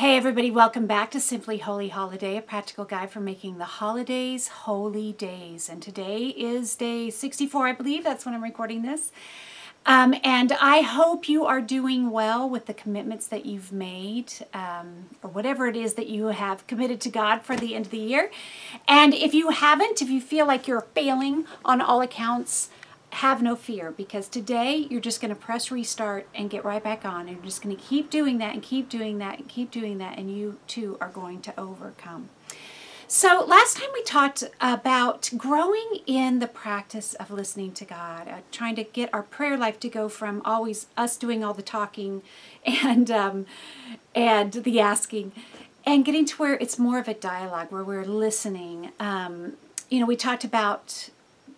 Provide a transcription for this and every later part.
Hey everybody, welcome back to Simply Holy Holiday, a practical guide for making the holidays holy days. And today is day 64, I believe. That's when I'm recording this. And I hope you are doing well with the commitments that you've made, or whatever it is that you have committed to God for the end of the year. And if you haven't, if you feel like you're failing on all accounts, have no fear, because today you're just going to press restart and get right back on. And you're just going to keep doing that and keep doing that and keep doing that, and you too are going to overcome. So last time we talked about growing in the practice of listening to God, trying to get our prayer life to go from always us doing all the talking and the asking, and getting to where it's more of a dialogue where we're listening. We talked about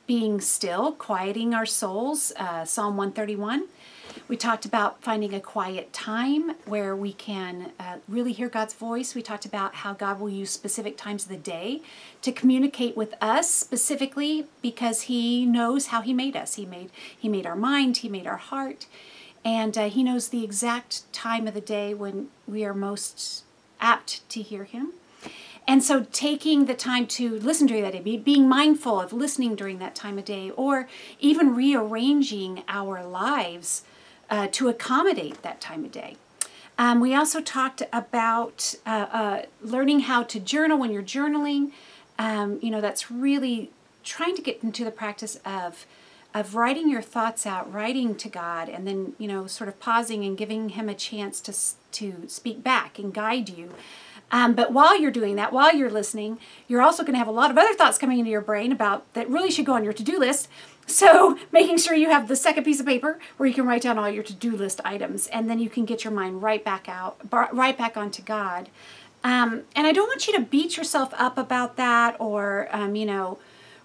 being still, quieting our souls, Psalm 131. We talked about finding a quiet time where we can really hear God's voice. We talked about how God will use specific times of the day to communicate with us specifically, because He knows how He made us. He made our mind, He made our heart, and He knows the exact time of the day when we are most apt to hear Him. And so taking the time to listen during that day, being mindful of listening during that time of day, or even rearranging our lives to accommodate that time of day. We also talked about learning how to journal when you're journaling. That's really trying to get into the practice of writing your thoughts out, writing to God, and then, sort of pausing and giving Him a chance to speak back and guide you. But while you're doing that, while you're listening, you're also going to have a lot of other thoughts coming into your brain about that really should go on your to-do list. So making sure you have the second piece of paper where you can write down all your to-do list items, and then you can get your mind right back onto God. And I don't want you to beat yourself up about that, or,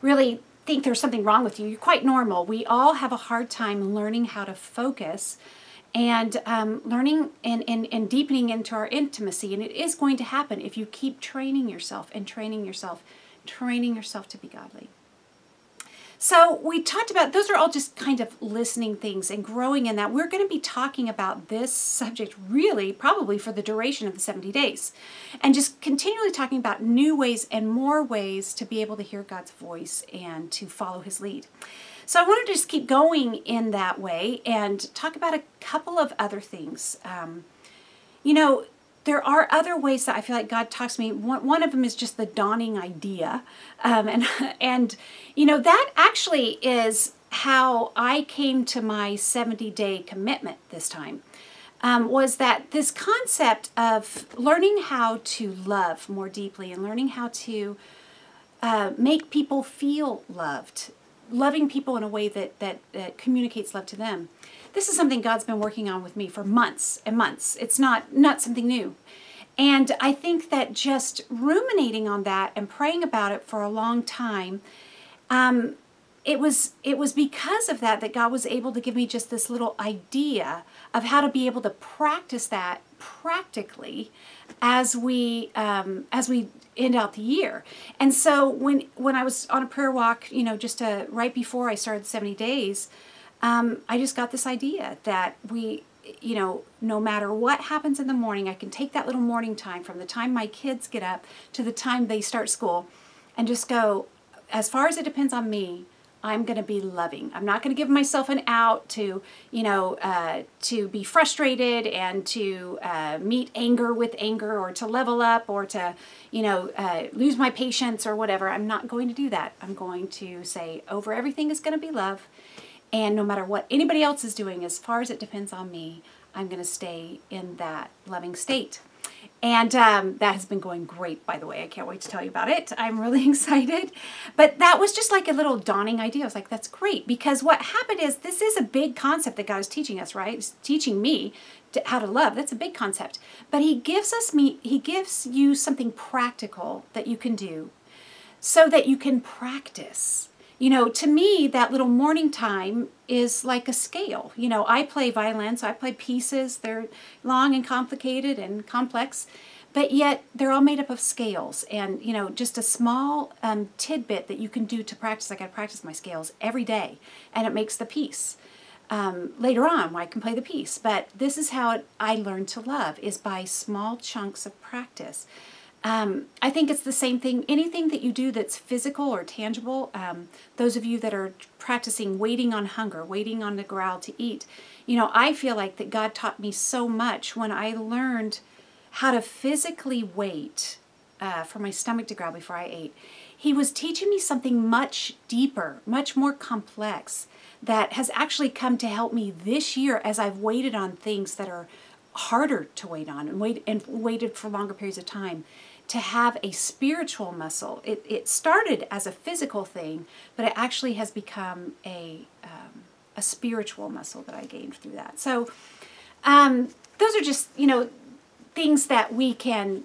really think there's something wrong with you. You're quite normal. We all have a hard time learning how to focus, and learning and deepening into our intimacy. And it is going to happen if you keep training yourself to be godly. So we talked about, those are all just kind of listening things and growing in that. We're going to be talking about this subject really probably for the duration of the 70 days. And just continually talking about new ways and more ways to be able to hear God's voice and to follow His lead. So I wanted to just keep going in that way and talk about a couple of other things. There are other ways that I feel like God talks to me. One of them is just the dawning idea. That actually is how I came to my 70-day commitment this time, was that this concept of learning how to love more deeply and learning how to make people feel loved, loving people in a way that communicates love to them. This is something God's been working on with me for months and months. It's not something new. And I think that just ruminating on that and praying about it for a long time, it was because of that God was able to give me just this little idea of how to be able to practice that practically as we end out the year. And so when I was on a prayer walk, right before I started 70 days, I just got this idea that we, no matter what happens in the morning, I can take that little morning time from the time my kids get up to the time they start school and just go, as far as it depends on me, I'm going to be loving. I'm not going to give myself an out to be frustrated and to meet anger with anger, or to level up, or to, lose my patience or whatever. I'm not going to do that. I'm going to say, over everything is going to be love. And no matter what anybody else is doing, as far as it depends on me, I'm going to stay in that loving state. And that has been going great, by the way. I can't wait to tell you about it. I'm really excited. But that was just like a little dawning idea. I was like, that's great. Because what happened is, this is a big concept that God is teaching us, right? He's teaching me how to love. That's a big concept. But He gives you something practical that you can do so that you can practice. To me, that little morning time is like a scale. I play violin, so I play pieces. They're long and complicated and complex, but yet they're all made up of scales. And, just a small tidbit that you can do to practice. Like, I practice my scales every day, and it makes the piece. later on, I can play the piece. But this is how I learned to love, is by small chunks of practice. I think it's the same thing. Anything that you do that's physical or tangible, those of you that are practicing waiting on hunger, waiting on the growl to eat, you know, I feel like that God taught me so much when I learned how to physically wait for my stomach to growl before I ate. He was teaching me something much deeper, much more complex that has actually come to help me this year as I've waited on things that are harder to wait on and waited for longer periods of time. To have a spiritual muscle. It started as a physical thing, but it actually has become a spiritual muscle that I gained through that. So those are just, you know, things that we can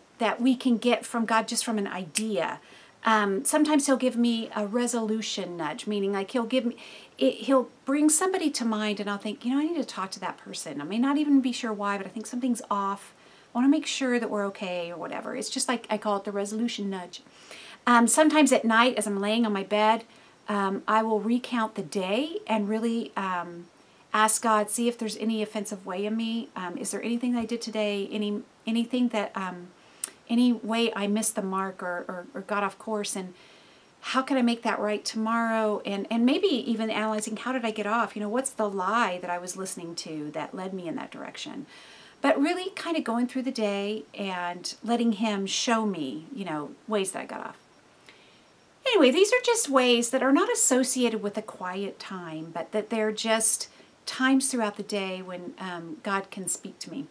get from God just from an idea. Sometimes he'll give me a resolution nudge, meaning like he'll bring somebody to mind and I'll think, you know, I need to talk to that person. I may not even be sure why, but I think something's off. I want to make sure that we're okay or whatever. It's just like, I call it the resolution nudge. Sometimes at night as I'm laying on my bed, I will recount the day and really ask God, see if there's any offensive way in me. Is there anything that I did today, anything that, any way I missed the mark or got off course, and how can I make that right tomorrow? And maybe even analyzing, how did I get off? You know, what's the lie that I was listening to that led me in that direction? But really kind of going through the day and letting him show me, you know, ways that I got off. Anyway, these are just ways that are not associated with a quiet time, but that they're just times throughout the day when God can speak to me.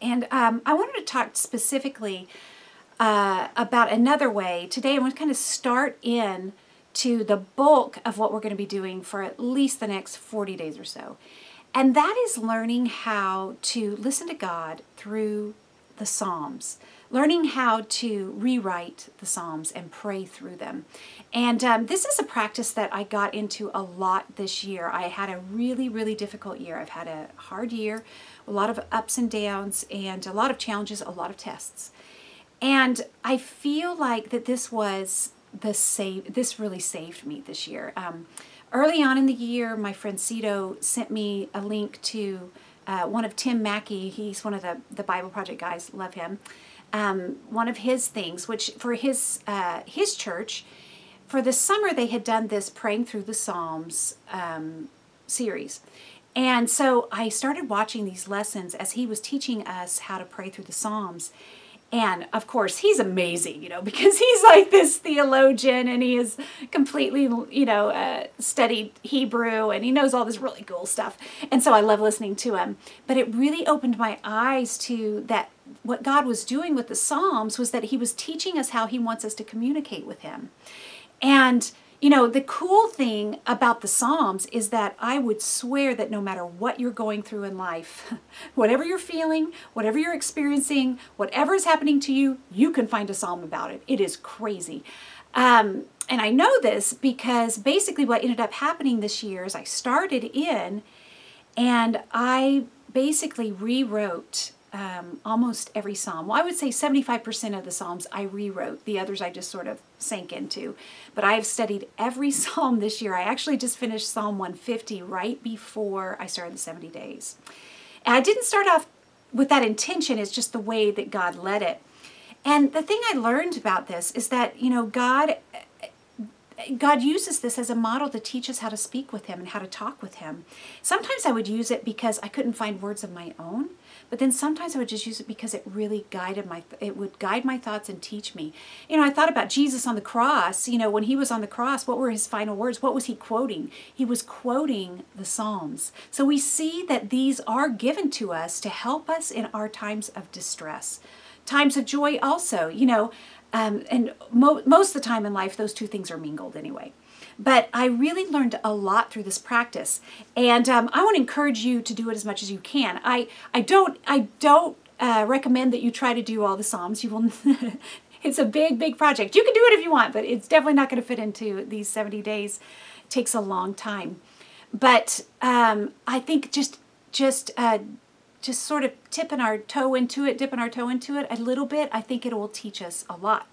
And I wanted to talk specifically about another way. Today I want to kind of start in to the bulk of what we're going to be doing for at least the next 40 days or so. And that is learning how to listen to God through the Psalms, learning how to rewrite the Psalms and pray through them. And this is a practice that I got into a lot this year. I had a really, really difficult year. I've had a hard year, a lot of ups and downs, and a lot of challenges, a lot of tests. And I feel like that this really saved me this year. Early on in the year, my friend Cito sent me a link to one of Tim Mackey. He's one of the Bible Project guys, love him. One of his things, which for his church, for the summer they had done this Praying Through the Psalms series. And so I started watching these lessons as he was teaching us how to pray through the Psalms. And of course, he's amazing, you know, because he's like this theologian and he is completely, you know, studied Hebrew and he knows all this really cool stuff. And so I love listening to him. But it really opened my eyes to that what God was doing with the Psalms was that he was teaching us how he wants us to communicate with him. And, you know, the cool thing about the Psalms is that I would swear that no matter what you're going through in life, whatever you're feeling, whatever you're experiencing, whatever is happening to you, you can find a Psalm about it. It is crazy. And I know this because basically what ended up happening this year is I started in and I basically rewrote almost every Psalm. Well, I would say 75% of the Psalms I rewrote. The others I just sort of sank into. But I have studied every Psalm this year. I actually just finished Psalm 150 right before I started the 70 days. And I didn't start off with that intention. It's just the way that God led it. And the thing I learned about this is that, you know, God uses this as a model to teach us how to speak with him and how to talk with him. Sometimes I would use it because I couldn't find words of my own. But then sometimes I would just use it because it really guide my thoughts and teach me. You know, I thought about Jesus on the cross. You know, when he was on the cross, what were his final words? What was he quoting? He was quoting the Psalms. So we see that these are given to us to help us in our times of distress, times of joy also, you know, and most of the time in life, those two things are mingled anyway. But I really learned a lot through this practice, and I want to encourage you to do it as much as you can. I don't recommend that you try to do all the Psalms. You will. It's a big, big project. You can do it if you want, but it's definitely not going to fit into these 70 days. It takes a long time. But I think just sort of dipping our toe into it a little bit. I think it will teach us a lot.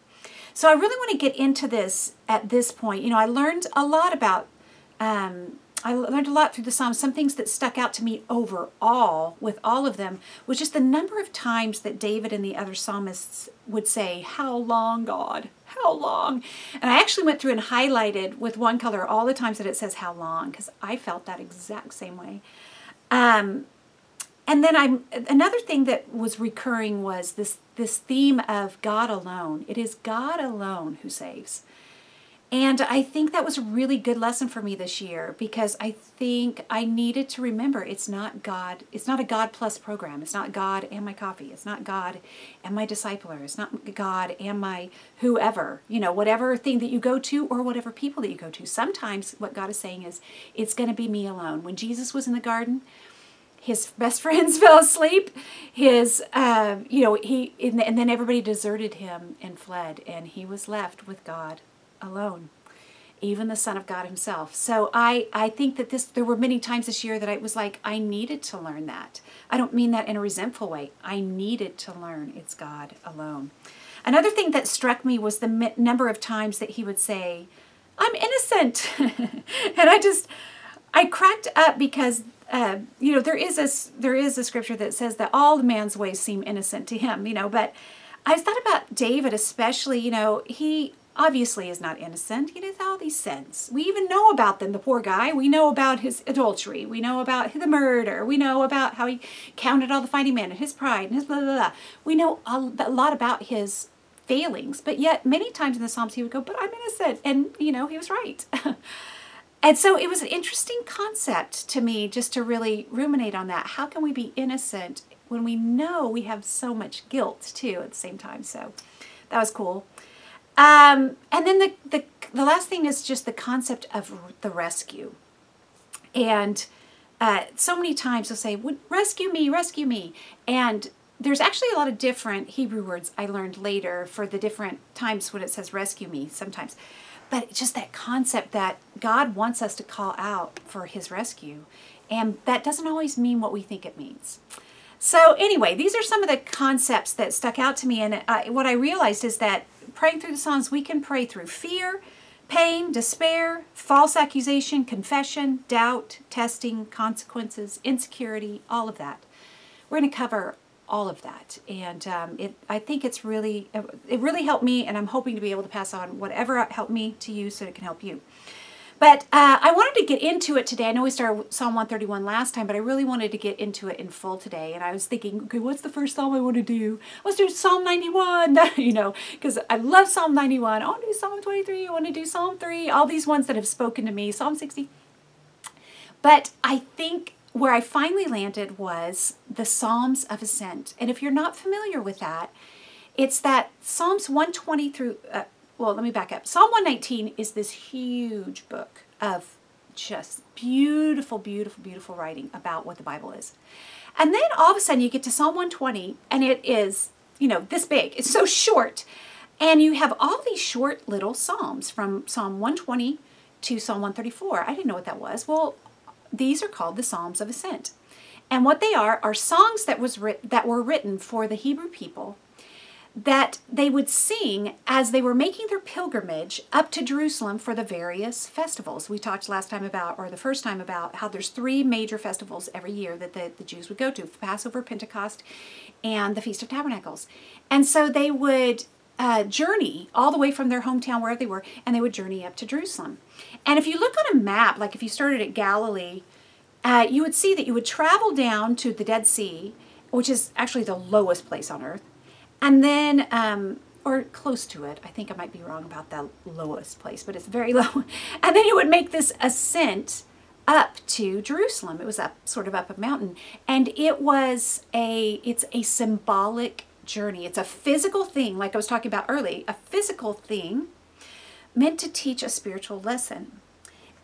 So I really want to get into this at this point. You know, I learned a lot about I learned a lot through the Psalms. Some things that stuck out to me overall with all of them was just the number of times that David and the other psalmists would say, "How long, God? How long?" And I actually went through and highlighted with one color all the times that it says "how long," because I felt that exact same way. And then another thing that was recurring was this theme of God alone. It is God alone who saves. And I think that was a really good lesson for me this year, because I think I needed to remember it's not God. It's not a God plus program. It's not God and my coffee. It's not God and my discipler. It's not God and my whoever, whatever thing that you go to or whatever people that you go to. Sometimes what God is saying is it's going to be me alone. When Jesus was in the garden, his best friends fell asleep. And then everybody deserted him and fled, and he was left with God alone, even the Son of God himself. So I think that there were many times this year that I was like, I needed to learn that. I don't mean that in a resentful way. I needed to learn it's God alone. Another thing that struck me was the number of times that he would say, "I'm innocent." And I cracked up because, there is a scripture that says that all man's ways seem innocent to him, but I thought about David especially, he obviously is not innocent. He does all these sins. We even know about them, the poor guy. We know about his adultery. We know about the murder. We know about how he counted all the fighting men and his pride and his blah, blah, blah. We know a lot about his failings, but yet many times in the Psalms he would go, "But I'm innocent," and he was right. And so it was an interesting concept to me just to really ruminate on that. How can we be innocent when we know we have so much guilt too at the same time? So that was cool. And then the last thing is just the concept of the rescue. And so many times they'll say, "Rescue me, rescue me." And there's actually a lot of different Hebrew words I learned later for the different times when it says "rescue me" sometimes. But just that concept that God wants us to call out for his rescue. And that doesn't always mean what we think it means. So anyway, these are some of the concepts that stuck out to me. And what I realized is that praying through the Psalms, we can pray through fear, pain, despair, false accusation, confession, doubt, testing, consequences, insecurity, all of that. We're going to cover all of that, and I think it really helped me, and I'm hoping to be able to pass on whatever helped me to you so it can help you. But I wanted to get into it today. I know we started Psalm 131 last time, but I really wanted to get into it in full today. And I was thinking, okay, what's the first Psalm I want to do? Let's do Psalm 91, because I love Psalm 91. I want to do Psalm 23. I want to do Psalm 3, all these ones that have spoken to me, Psalm 60. But I think where I finally landed was the Psalms of Ascent. And if you're not familiar with that, it's that Psalms 120 through... Well, let me back up. Psalm 119 is this huge book of just beautiful, beautiful, beautiful writing about what the Bible is. And then all of a sudden you get to Psalm 120 and it is, this big. It's so short. And you have all these short little Psalms from Psalm 120 to Psalm 134. I didn't know what that was. Well, these are called the Psalms of Ascent. And what they are songs that were written for the Hebrew people that they would sing as they were making their pilgrimage up to Jerusalem for the various festivals. We talked the first time about how there's three major festivals every year that the Jews would go to: Passover, Pentecost, and the Feast of Tabernacles. And so they would journey all the way from their hometown, wherever they were, and they would journey up to Jerusalem. And if you look on a map, like if you started at Galilee, you would see that you would travel down to the Dead Sea, which is actually the lowest place on earth, and then, or close to it, I think I might be wrong about that lowest place, but it's very low. And then you would make this ascent up to Jerusalem. It was up a mountain. And it's a symbolic journey. It's a physical thing, like I was talking about early, a physical thing meant to teach a spiritual lesson.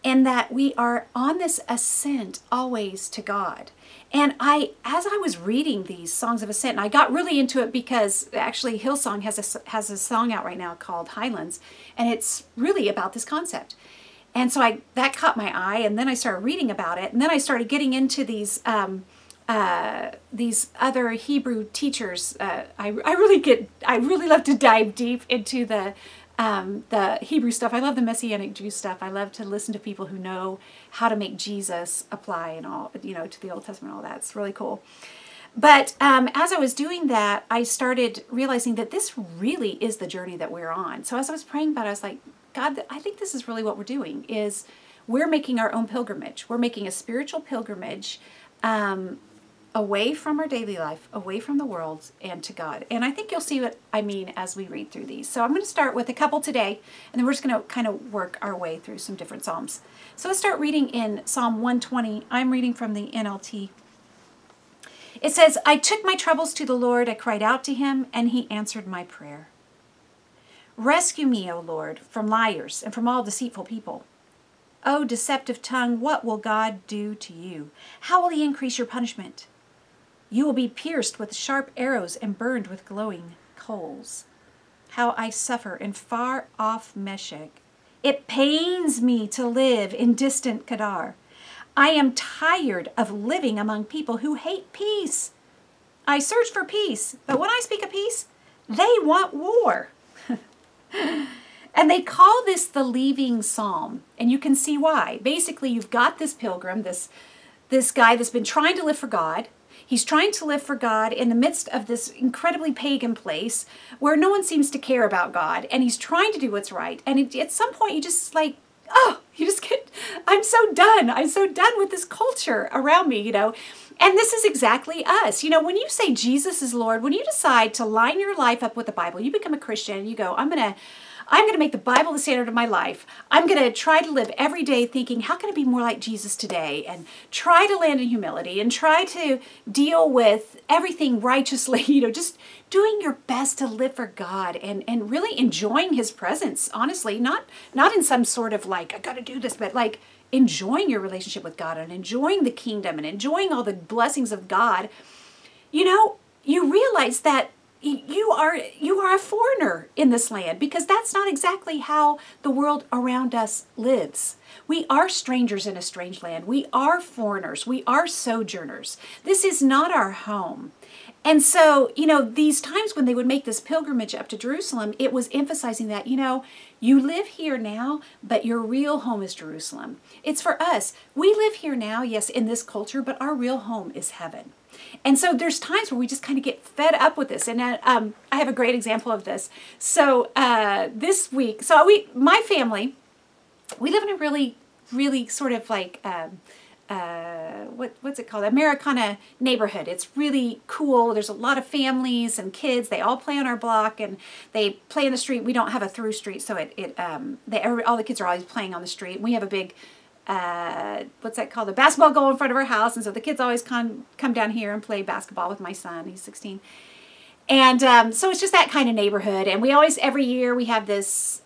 And that we are on this ascent always to God. And as I was reading these Songs of Ascent, and I got really into it because actually Hillsong has a song out right now called Highlands, and it's really about this concept. And so that caught my eye, and then I started reading about it, and then I started getting into these other Hebrew teachers. I really love to dive deep into the the Hebrew stuff. I love the Messianic Jew stuff. I love to listen to people who know how to make Jesus apply and all, you know, to the Old Testament, all that. It's really cool. But as I was doing that, I started realizing that this really is the journey that we're on. So as I was praying about it, I was like, God, I think this is really what we're doing, is we're making our own pilgrimage. We're making a spiritual pilgrimage away from our daily life, away from the world, and to God. And I think you'll see what I mean as we read through these. So I'm going to start with a couple today, and then we're just going to kind of work our way through some different Psalms. So let's start reading in Psalm 120. I'm reading from the NLT. It says, I took my troubles to the Lord. I cried out to him, and he answered my prayer. Rescue me, O Lord, from liars and from all deceitful people. O deceptive tongue, what will God do to you? How will he increase your punishment? You will be pierced with sharp arrows and burned with glowing coals. How I suffer in far-off Meshech. It pains me to live in distant Kedar. I am tired of living among people who hate peace. I search for peace, but when I speak of peace, they want war. And they call this the leaving psalm, and you can see why. Basically, you've got this pilgrim, this guy that's been trying to live for God. He's trying to live for God in the midst of this incredibly pagan place where no one seems to care about God, and he's trying to do what's right. And at some point, you just like, oh, you just get, I'm so done. I'm so done with this culture around me, you know. And this is exactly us. You know, when you say Jesus is Lord, when you decide to line your life up with the Bible, you become a Christian and you go, I'm going to make the Bible the standard of my life. I'm going to try to live every day thinking, how can I be more like Jesus today? And try to land in humility and try to deal with everything righteously, you know, just doing your best to live for God and really enjoying his presence, honestly, not in some sort of like, I got to do this, but like enjoying your relationship with God and enjoying the kingdom and enjoying all the blessings of God. You know, you realize that you are a foreigner in this land, because that's not exactly how the world around us lives. We are strangers in a strange land. We are foreigners. We are sojourners. This is not our home. And so, you know, these times when they would make this pilgrimage up to Jerusalem, it was emphasizing that, you know, you live here now, but your real home is Jerusalem. It's for us. We live here now, yes, in this culture, but our real home is heaven. And so there's times where we just kind of get fed up with this. And I have a great example of this. So this week, my family, we live in a really, really sort of like, what's it called? Americana neighborhood. It's really cool. There's a lot of families and kids. They all play on our block and they play in the street. We don't have a through street. So all the kids are always playing on the street. We have a big a basketball goal in front of our house, and so the kids always come down here and play basketball with my son. He's 16, and so it's just that kind of neighborhood. And we always, every year, we have this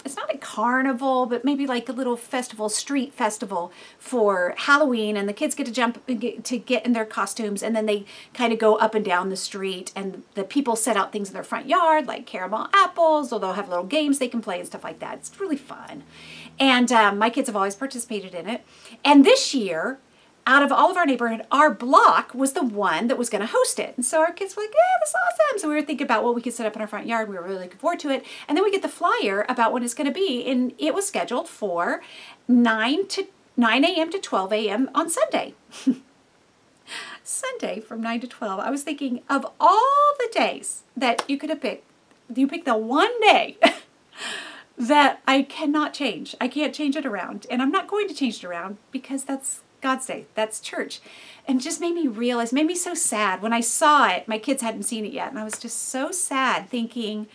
it's not a carnival, but maybe like a little festival, street festival for Halloween, and the kids get to get in their costumes, and then they kind of go up and down the street, and the people set out things in their front yard like caramel apples, or they'll have little games they can play and stuff like that. It's really fun. And my kids have always participated in it. And this year, out of all of our neighborhood, our block was the one that was going to host it. And so our kids were like, yeah, that's awesome. So we were thinking about what we could set up in our front yard. We were really looking forward to it. And then we get the flyer about when it's going to be. And it was scheduled for 9 a.m. to 12 a.m. on Sunday. Sunday from 9 to 12. I was thinking, of all the days that you could have picked, you picked the one day that I cannot change. I can't change it around. And I'm not going to change it around, because that's God's day. That's church. And just made me realize, made me so sad. When I saw it, my kids hadn't seen it yet. And I was just so sad thinking,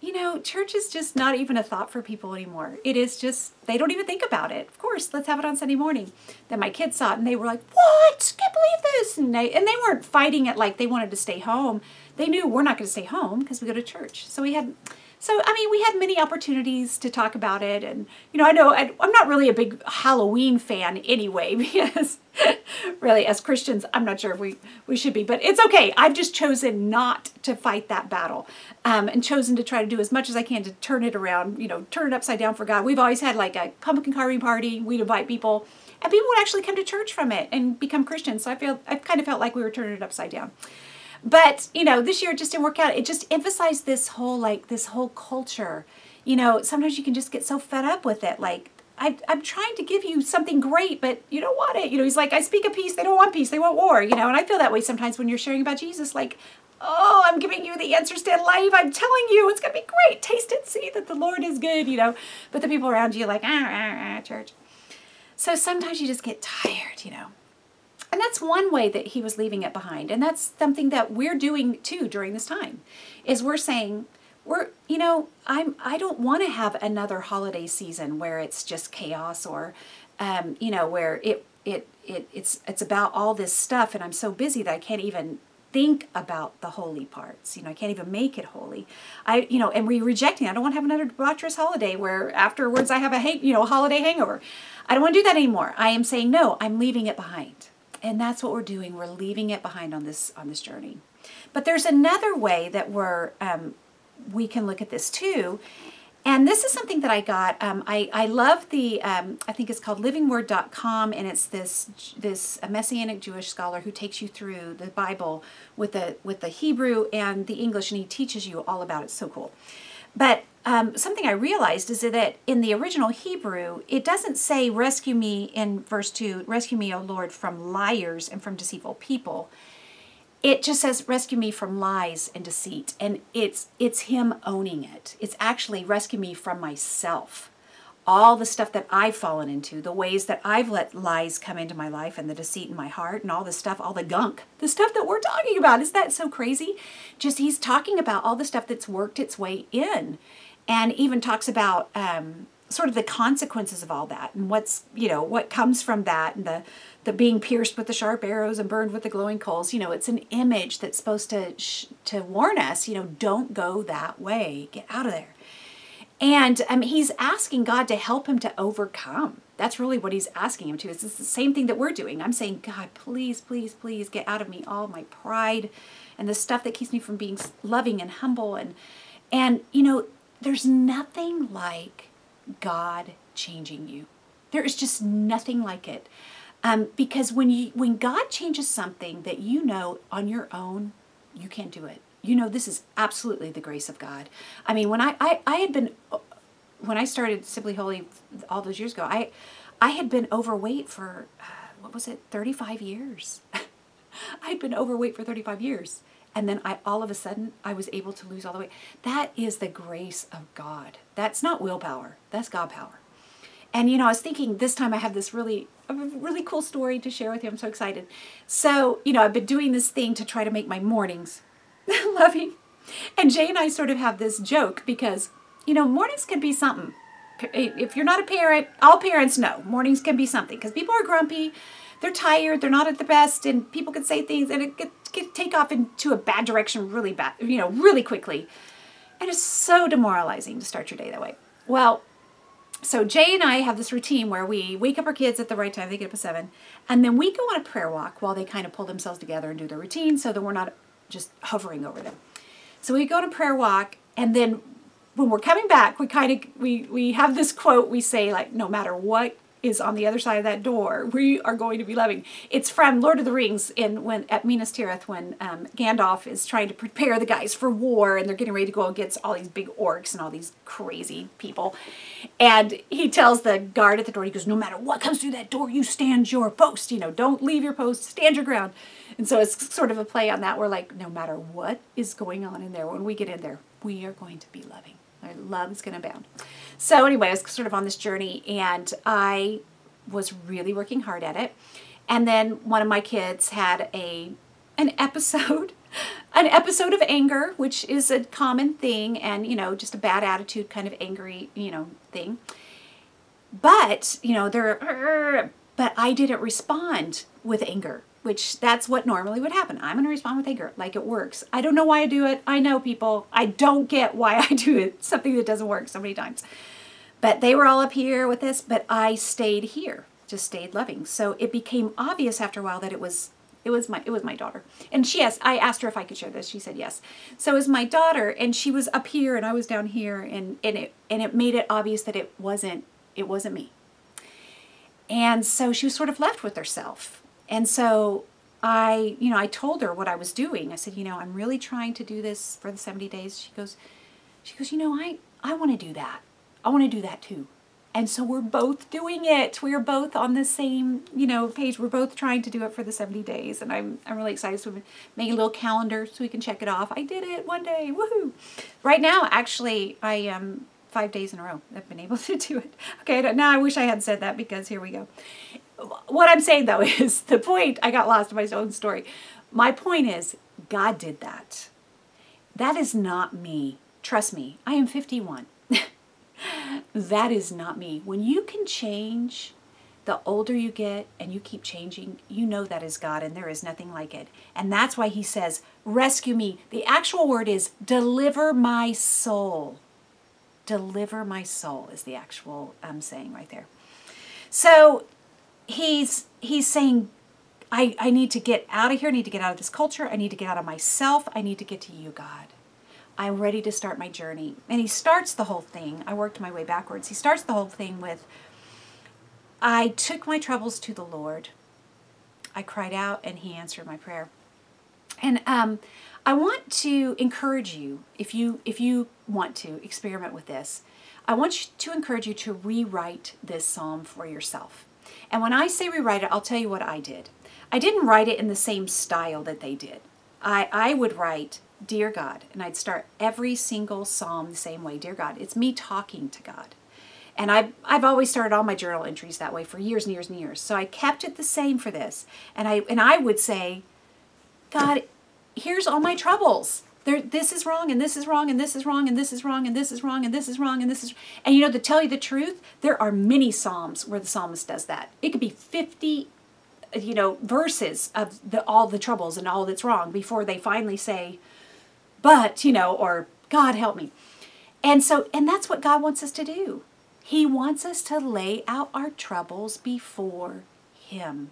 you know, church is just not even a thought for people anymore. It is just, they don't even think about it. Of course, let's have it on Sunday morning. Then my kids saw it and they were like, what? Can't believe this. And they weren't fighting it like they wanted to stay home. They knew we're not going to stay home because we go to church. We had many opportunities to talk about it. And, you know, I know I'm not really a big Halloween fan anyway, because really as Christians, I'm not sure if we should be, but it's okay. I've just chosen not to fight that battle and chosen to try to do as much as I can to turn it around, you know, turn it upside down for God. We've always had like a pumpkin carving party. We'd invite people, and people would actually come to church from it and become Christians. So I kind of felt like we were turning it upside down. But, you know, this year it just didn't work out. It just emphasized this whole, like, this whole culture. You know, sometimes you can just get so fed up with it. Like, I'm trying to give you something great, but you don't want it. You know, he's like, I speak of peace. They don't want peace. They want war, you know. And I feel that way sometimes when you're sharing about Jesus. Like, oh, I'm giving you the answers to life. I'm telling you, it's going to be great. Taste it, see that the Lord is good, you know. But the people around you are like, church. So sometimes you just get tired, you know. And that's one way that he was leaving it behind. And that's something that we're doing too during this time, is we're saying, you know, I don't want to have another holiday season where it's just chaos, or, you know, where it's about all this stuff and I'm so busy that I can't even think about the holy parts. You know, I can't even make it holy. You know, and we're rejecting. I don't want to have another debaucherous holiday where afterwards I have a holiday hangover. I don't want to do that anymore. I am saying, no, I'm leaving it behind. And that's what we're doing. We're leaving it behind on this journey. But there's another way that we can look at this too. And this is something that I got. I love the, I think it's called livingword.com. And it's this Messianic Jewish scholar who takes you through the Bible with the Hebrew and the English. And he teaches you all about it. It's so cool. But something I realized is that in the original Hebrew, it doesn't say, rescue me in verse 2, rescue me, O Lord, from liars and from deceitful people. It just says, rescue me from lies and deceit. And it's him owning it. It's actually rescue me from myself. All the stuff that I've fallen into, the ways that I've let lies come into my life and the deceit in my heart and all the stuff, all the gunk, the stuff that we're talking about. Isn't that so crazy? Just he's talking about all the stuff that's worked its way in, and even talks about sort of the consequences of all that and what's, you know, what comes from that, and the being pierced with the sharp arrows and burned with the glowing coals. You know, it's an image that's supposed to warn us, you know, don't go that way. Get out of there. And he's asking God to help him to overcome. That's really what he's asking him to. It's the same thing that we're doing. I'm saying, God, please, please, please get out of me all my pride and the stuff that keeps me from being loving and humble. And you know, there's nothing like God changing you. There is just nothing like it. Because when God changes something that you know on your own, you can't do it. You know, this is absolutely the grace of God. I mean, when I started Simply Holy all those years ago, I had been overweight for, 35 years. I'd been overweight for 35 years. And then all of a sudden I was able to lose all the weight. That is the grace of God. That's not willpower. That's God power. And, you know, I was thinking this time I have this really cool story to share with you. I'm so excited. So, you know, I've been doing this thing to try to make my mornings loving. And Jay and I sort of have this joke because, you know, mornings can be something. If you're not a parent, all parents know mornings can be something, because people are grumpy, they're tired, they're not at the best, and people can say things and it can take off into a bad direction really bad, you know, really quickly. And it's so demoralizing to start your day that way. Well, so Jay and I have this routine where we wake up our kids at the right time. They get up at 7, and then we go on a prayer walk while they kind of pull themselves together and do their routine so that we're not just hovering over them. So we go on a prayer walk, and then when we're coming back, we have this quote. We say, like, no matter what is on the other side of that door, we are going to be loving. It's from Lord of the Rings at Minas Tirith when Gandalf is trying to prepare the guys for war, and they're getting ready to go against all these big orcs and all these crazy people. And he tells the guard at the door, he goes, no matter what comes through that door, you stand your post. You know, don't leave your post, stand your ground. And so it's sort of a play on that. We're like, no matter what is going on in there, when we get in there, we are going to be loving. Our love is going to abound. So anyway, I was sort of on this journey, and I was really working hard at it. And then one of my kids had an episode of anger, which is a common thing, and, you know, just a bad attitude, kind of angry, you know, thing. But, you know, but I didn't respond with anger, which that's what normally would happen. I'm going to respond with anger, like it works. I don't know why I do it. I know, people, I don't get why I do it. Something that doesn't work so many times. But they were all up here with this, but I stayed here, just stayed loving. So it became obvious after a while that it was my daughter. And I asked her if I could share this. She said yes. So it was my daughter, and she was up here and I was down here, and it made it obvious that it wasn't me. And so she was sort of left with herself. And so I told her what I was doing. I said, I'm really trying to do this for the 70 days. She goes, I want to do that. I want to do that too. And so we're both doing it. We are both on the same, page. We're both trying to do it for the 70 days. And I'm really excited. So we made a little calendar so we can check it off. I did it one day. Woohoo. Right now, actually, I am 5 days in a row. I've been able to do it. Okay. Now I wish I had said that, because here we go. What I'm saying, though, is the point. I got lost in my own story. My point is, God did that. That is not me. Trust me. I am 51. That is not me. When you can change, the older you get and you keep changing, that is God, and there is nothing like it. And that's why he says, rescue me. The actual word is deliver my soul. Deliver my soul is the actual saying right there. So he's saying, I need to get out of here. I need to get out of this culture. I need to get out of myself. I need to get to you, God. I'm ready to start my journey. And he starts the whole thing. I worked my way backwards. He starts the whole thing with, I took my troubles to the Lord. I cried out and he answered my prayer. And I want to encourage you, if you want to experiment with this, I want to encourage you to rewrite this psalm for yourself. And when I say rewrite it, I'll tell you what I did. I didn't write it in the same style that they did. I would write, Dear God, and I'd start every single psalm the same way. Dear God, it's me talking to God. And I've always started all my journal entries that way for years and years and years. So I kept it the same for this. And I would say, God, here's all my troubles. This is wrong, and this is wrong, and this is wrong, and this is wrong, and this is wrong, and this is wrong, and this is wrong. And to tell you the truth, there are many psalms where the psalmist does that. It could be 50, verses of all the troubles and all that's wrong before they finally say, but, or God help me. And that's what God wants us to do. He wants us to lay out our troubles before him.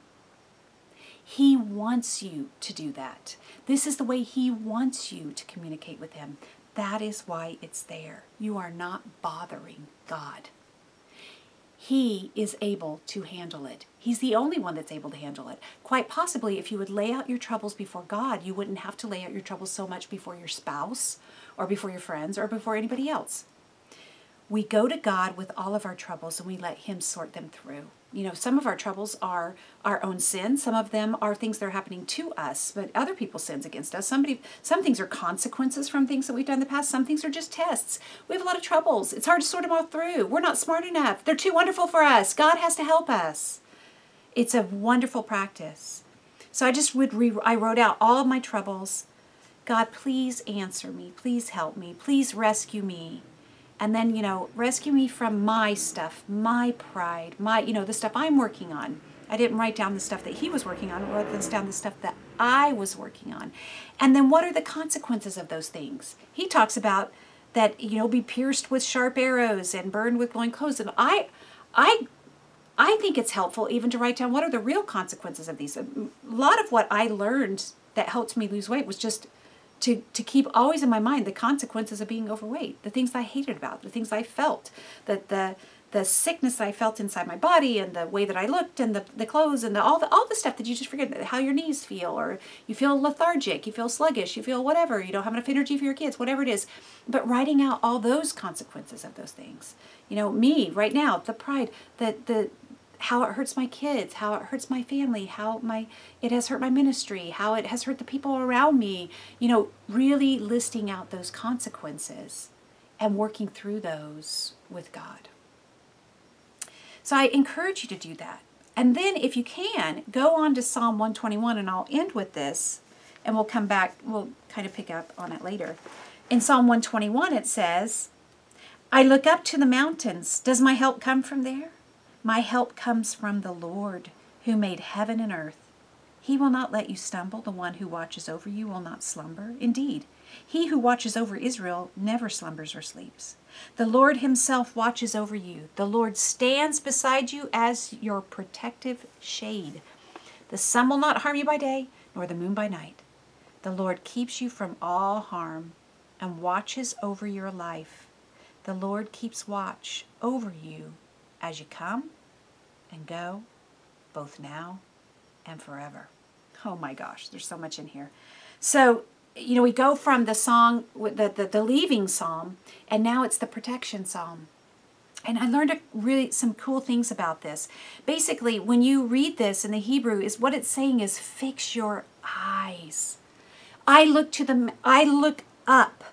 He wants you to do that. This is the way he wants you to communicate with him. That is why it's there. You are not bothering God. He is able to handle it. He's the only one that's able to handle it. Quite possibly, if you would lay out your troubles before God, you wouldn't have to lay out your troubles so much before your spouse or before your friends or before anybody else. We go to God with all of our troubles and we let him sort them through. Some of our troubles are our own sins. Some of them are things that are happening to us, but other people's sins against us. Some things are consequences from things that we've done in the past. Some things are just tests. We have a lot of troubles. It's hard to sort them all through. We're not smart enough. They're too wonderful for us. God has to help us. It's a wonderful practice. So I just I wrote out all of my troubles. God, please answer me. Please help me. Please rescue me. And then, rescue me from my stuff, my pride, my, the stuff I'm working on. I didn't write down the stuff that he was working on. I wrote down the stuff that I was working on. And then what are the consequences of those things? He talks about that, be pierced with sharp arrows and burned with glowing coals. And I think it's helpful even to write down what are the real consequences of these. A lot of what I learned that helped me lose weight was just to keep always in my mind the consequences of being overweight, the things I hated about, the things I felt, that the sickness I felt inside my body and the way that I looked and the clothes and all the stuff that you just forget, how your knees feel, or you feel lethargic, you feel sluggish, you feel whatever, you don't have enough energy for your kids, whatever it is. But writing out all those consequences of those things. Me right now, the pride, how it hurts my kids, how it hurts my family, how it has hurt my ministry, how it has hurt the people around me, really listing out those consequences and working through those with God. So I encourage you to do that. And then if you can, go on to Psalm 121, and I'll end with this, and we'll come back, we'll kind of pick up on it later. In Psalm 121 it says, I look up to the mountains. Does my help come from there? My help comes from the Lord, who made heaven and earth. He will not let you stumble. The one who watches over you will not slumber. Indeed, he who watches over Israel never slumbers or sleeps. The Lord himself watches over you. The Lord stands beside you as your protective shade. The sun will not harm you by day, nor the moon by night. The Lord keeps you from all harm and watches over your life. The Lord keeps watch over you as you come and go, both now and forever. Oh my gosh, there's so much in here. So, you know, we go from the song, the leaving psalm, and now it's the protection psalm. And I learned really some cool things about this. Basically, when you read this in the Hebrew, is what it's saying is fix your eyes. I look up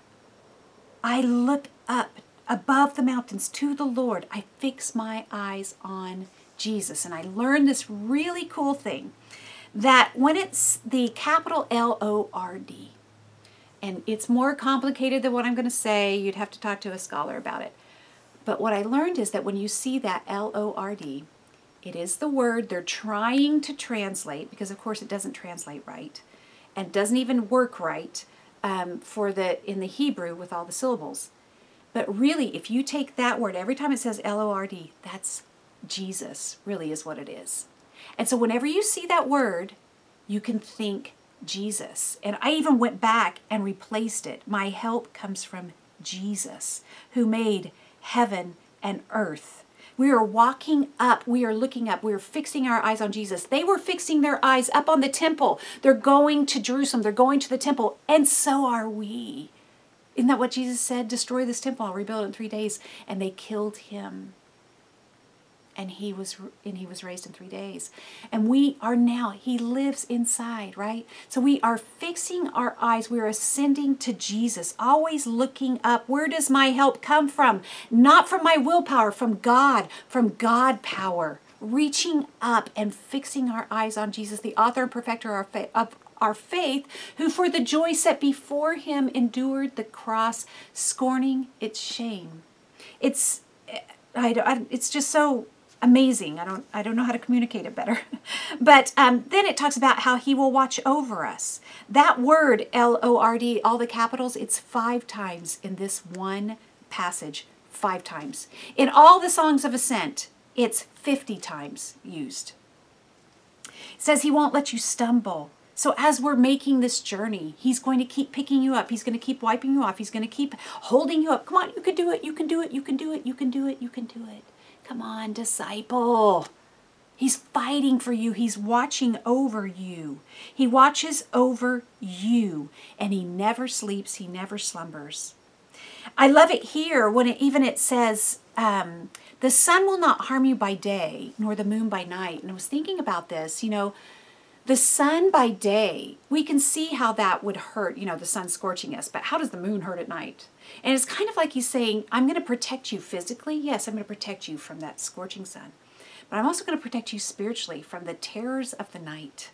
above the mountains to the Lord. I fix my eyes on Jesus. And I learned this really cool thing, that when it's the capital L-O-R-D, and it's more complicated than what I'm going to say, you'd have to talk to a scholar about it. But what I learned is that when you see that L-O-R-D, it is the word they're trying to translate, because of course it doesn't translate right, and doesn't even work right in the Hebrew with all the syllables. But really, if you take that word, every time it says L-O-R-D, that's Jesus, really is what it is. And so whenever you see that word, you can think Jesus. And I even went back and replaced it. My help comes from Jesus, who made heaven and earth. We are walking up. We are looking up. We are fixing our eyes on Jesus. They were fixing their eyes up on the temple. They're going to Jerusalem. They're going to the temple. And so are we. Isn't that what Jesus said? Destroy this temple. I'll rebuild it in 3 days. And they killed him. And he was raised in 3 days. And we are now, he lives inside, right? So we are fixing our eyes. We are ascending to Jesus, always looking up. Where does my help come from? Not from my willpower, from God power. Reaching up and fixing our eyes on Jesus, the author and perfecter of our faith, who for the joy set before him endured the cross, scorning its shame. It's just so amazing. I don't know how to communicate it better. But then it talks about how he will watch over us. That word, L-O-R-D, all the capitals, it's 5 times in this one passage, 5 times. In all the songs of ascent, it's 50 times used. It says he won't let you stumble. So as we're making this journey, he's going to keep picking you up. He's going to keep wiping you off. He's going to keep holding you up. Come on, you can do it. You can do it. You can do it. You can do it. You can do it. Come on, disciple. He's fighting for you. He's watching over you. He watches over you, and he never sleeps. He never slumbers. I love it here when it says, the sun will not harm you by day, nor the moon by night. And I was thinking about this, you know, the sun by day, we can see how that would hurt, you know, the sun scorching us, but how does the moon hurt at night? And it's kind of like he's saying, I'm going to protect you physically. Yes, I'm going to protect you from that scorching sun, but I'm also going to protect you spiritually from the terrors of the night.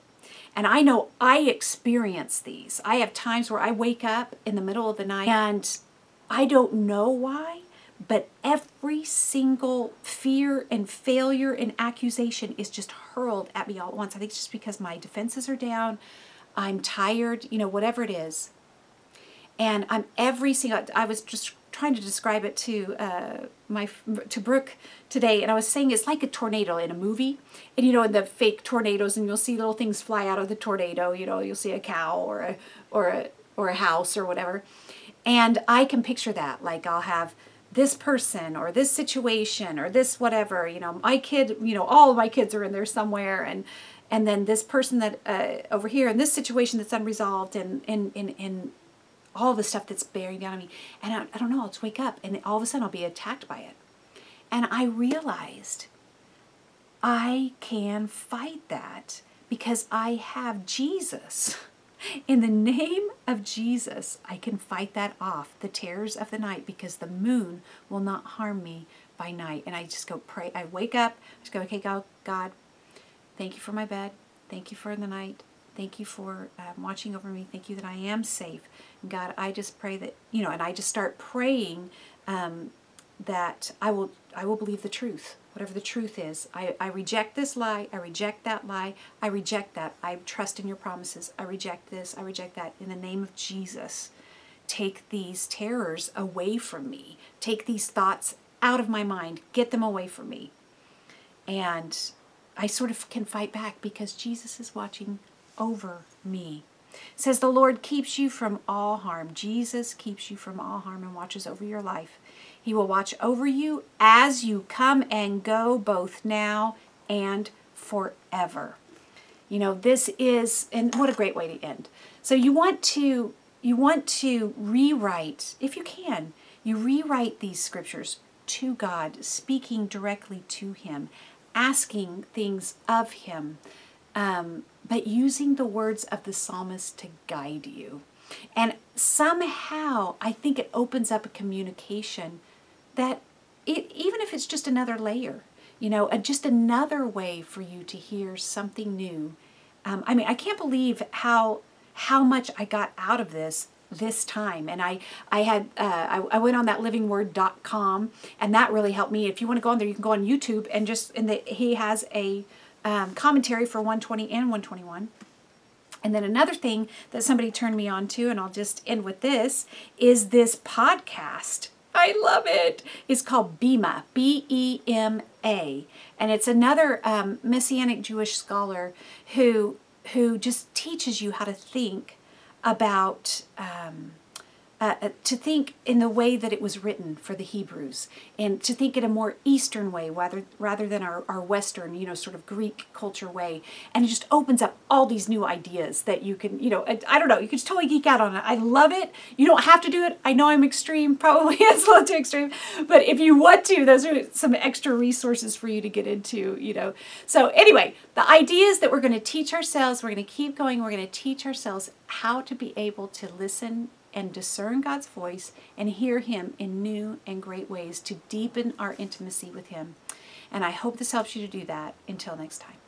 And I know I experience these. I have times where I wake up in the middle of the night and I don't know why, but every single fear and failure and accusation is just hurled at me all at once. I think it's just because my defenses are down, I'm tired, you know, whatever it is. And I'm I was just trying to describe it to Brooke today, and I was saying it's like a tornado in a movie. And, you know, in the fake tornadoes, and you'll see little things fly out of the tornado, you know, you'll see a cow or a house or whatever. And I can picture that, like I'll have this person or this situation or this whatever, you know, my kid, you know, all of my kids are in there somewhere, and then this person that over here, and this situation that's unresolved, and all the stuff that's bearing down on me. And I don't know, I'll just wake up and all of a sudden I'll be attacked by it. And I realized I can fight that because I have Jesus. In the name of Jesus, I can fight that off, the terrors of the night, because the moon will not harm me by night. And I just go pray. I wake up. I just go, okay, God, thank you for my bed. Thank you for the night. Thank you for watching over me. Thank you that I am safe. And God, I just pray that, you know, and I just start praying that I will believe the truth. Whatever the truth is, I reject this lie, I reject that lie, I reject that, I trust in your promises, I reject this, I reject that. In the name of Jesus, take these terrors away from me, take these thoughts out of my mind, get them away from me. And I sort of can fight back because Jesus is watching over me. It says the Lord keeps you from all harm. Jesus keeps you from all harm and watches over your life. He will watch over you as you come and go, both now and forever. You know, this is, and what a great way to end. So you want to rewrite, if you can, you rewrite these scriptures to God, speaking directly to Him, asking things of Him, but using the words of the psalmist to guide you. And somehow, I think it opens up a communication that, even if it's just another layer, you know, just another way for you to hear something new. I mean, I can't believe how much I got out of this time. And I went on that livingword.com, and that really helped me. If you want to go on there, you can go on YouTube and just, he has a commentary for 120 and 121. And then another thing that somebody turned me on to, and I'll just end with this, is this podcast. I love it. It's called Bema, B-E-M-A. And it's another Messianic Jewish scholar who just teaches you how to think about, to think in the way that it was written for the Hebrews, and to think in a more Eastern way rather than our Western, you know, sort of Greek culture way. And it just opens up all these new ideas that you can, you know, I don't know, you can just totally geek out on it. I love it. You don't have to do it. I know I'm extreme, probably it's a little too extreme, but if you want to, those are some extra resources for you to get into, you know. So anyway, the idea is that we're going to teach ourselves, we're going to keep going, we're going to teach ourselves how to be able to listen and discern God's voice and hear Him in new and great ways to deepen our intimacy with Him. And I hope this helps you to do that. Until next time.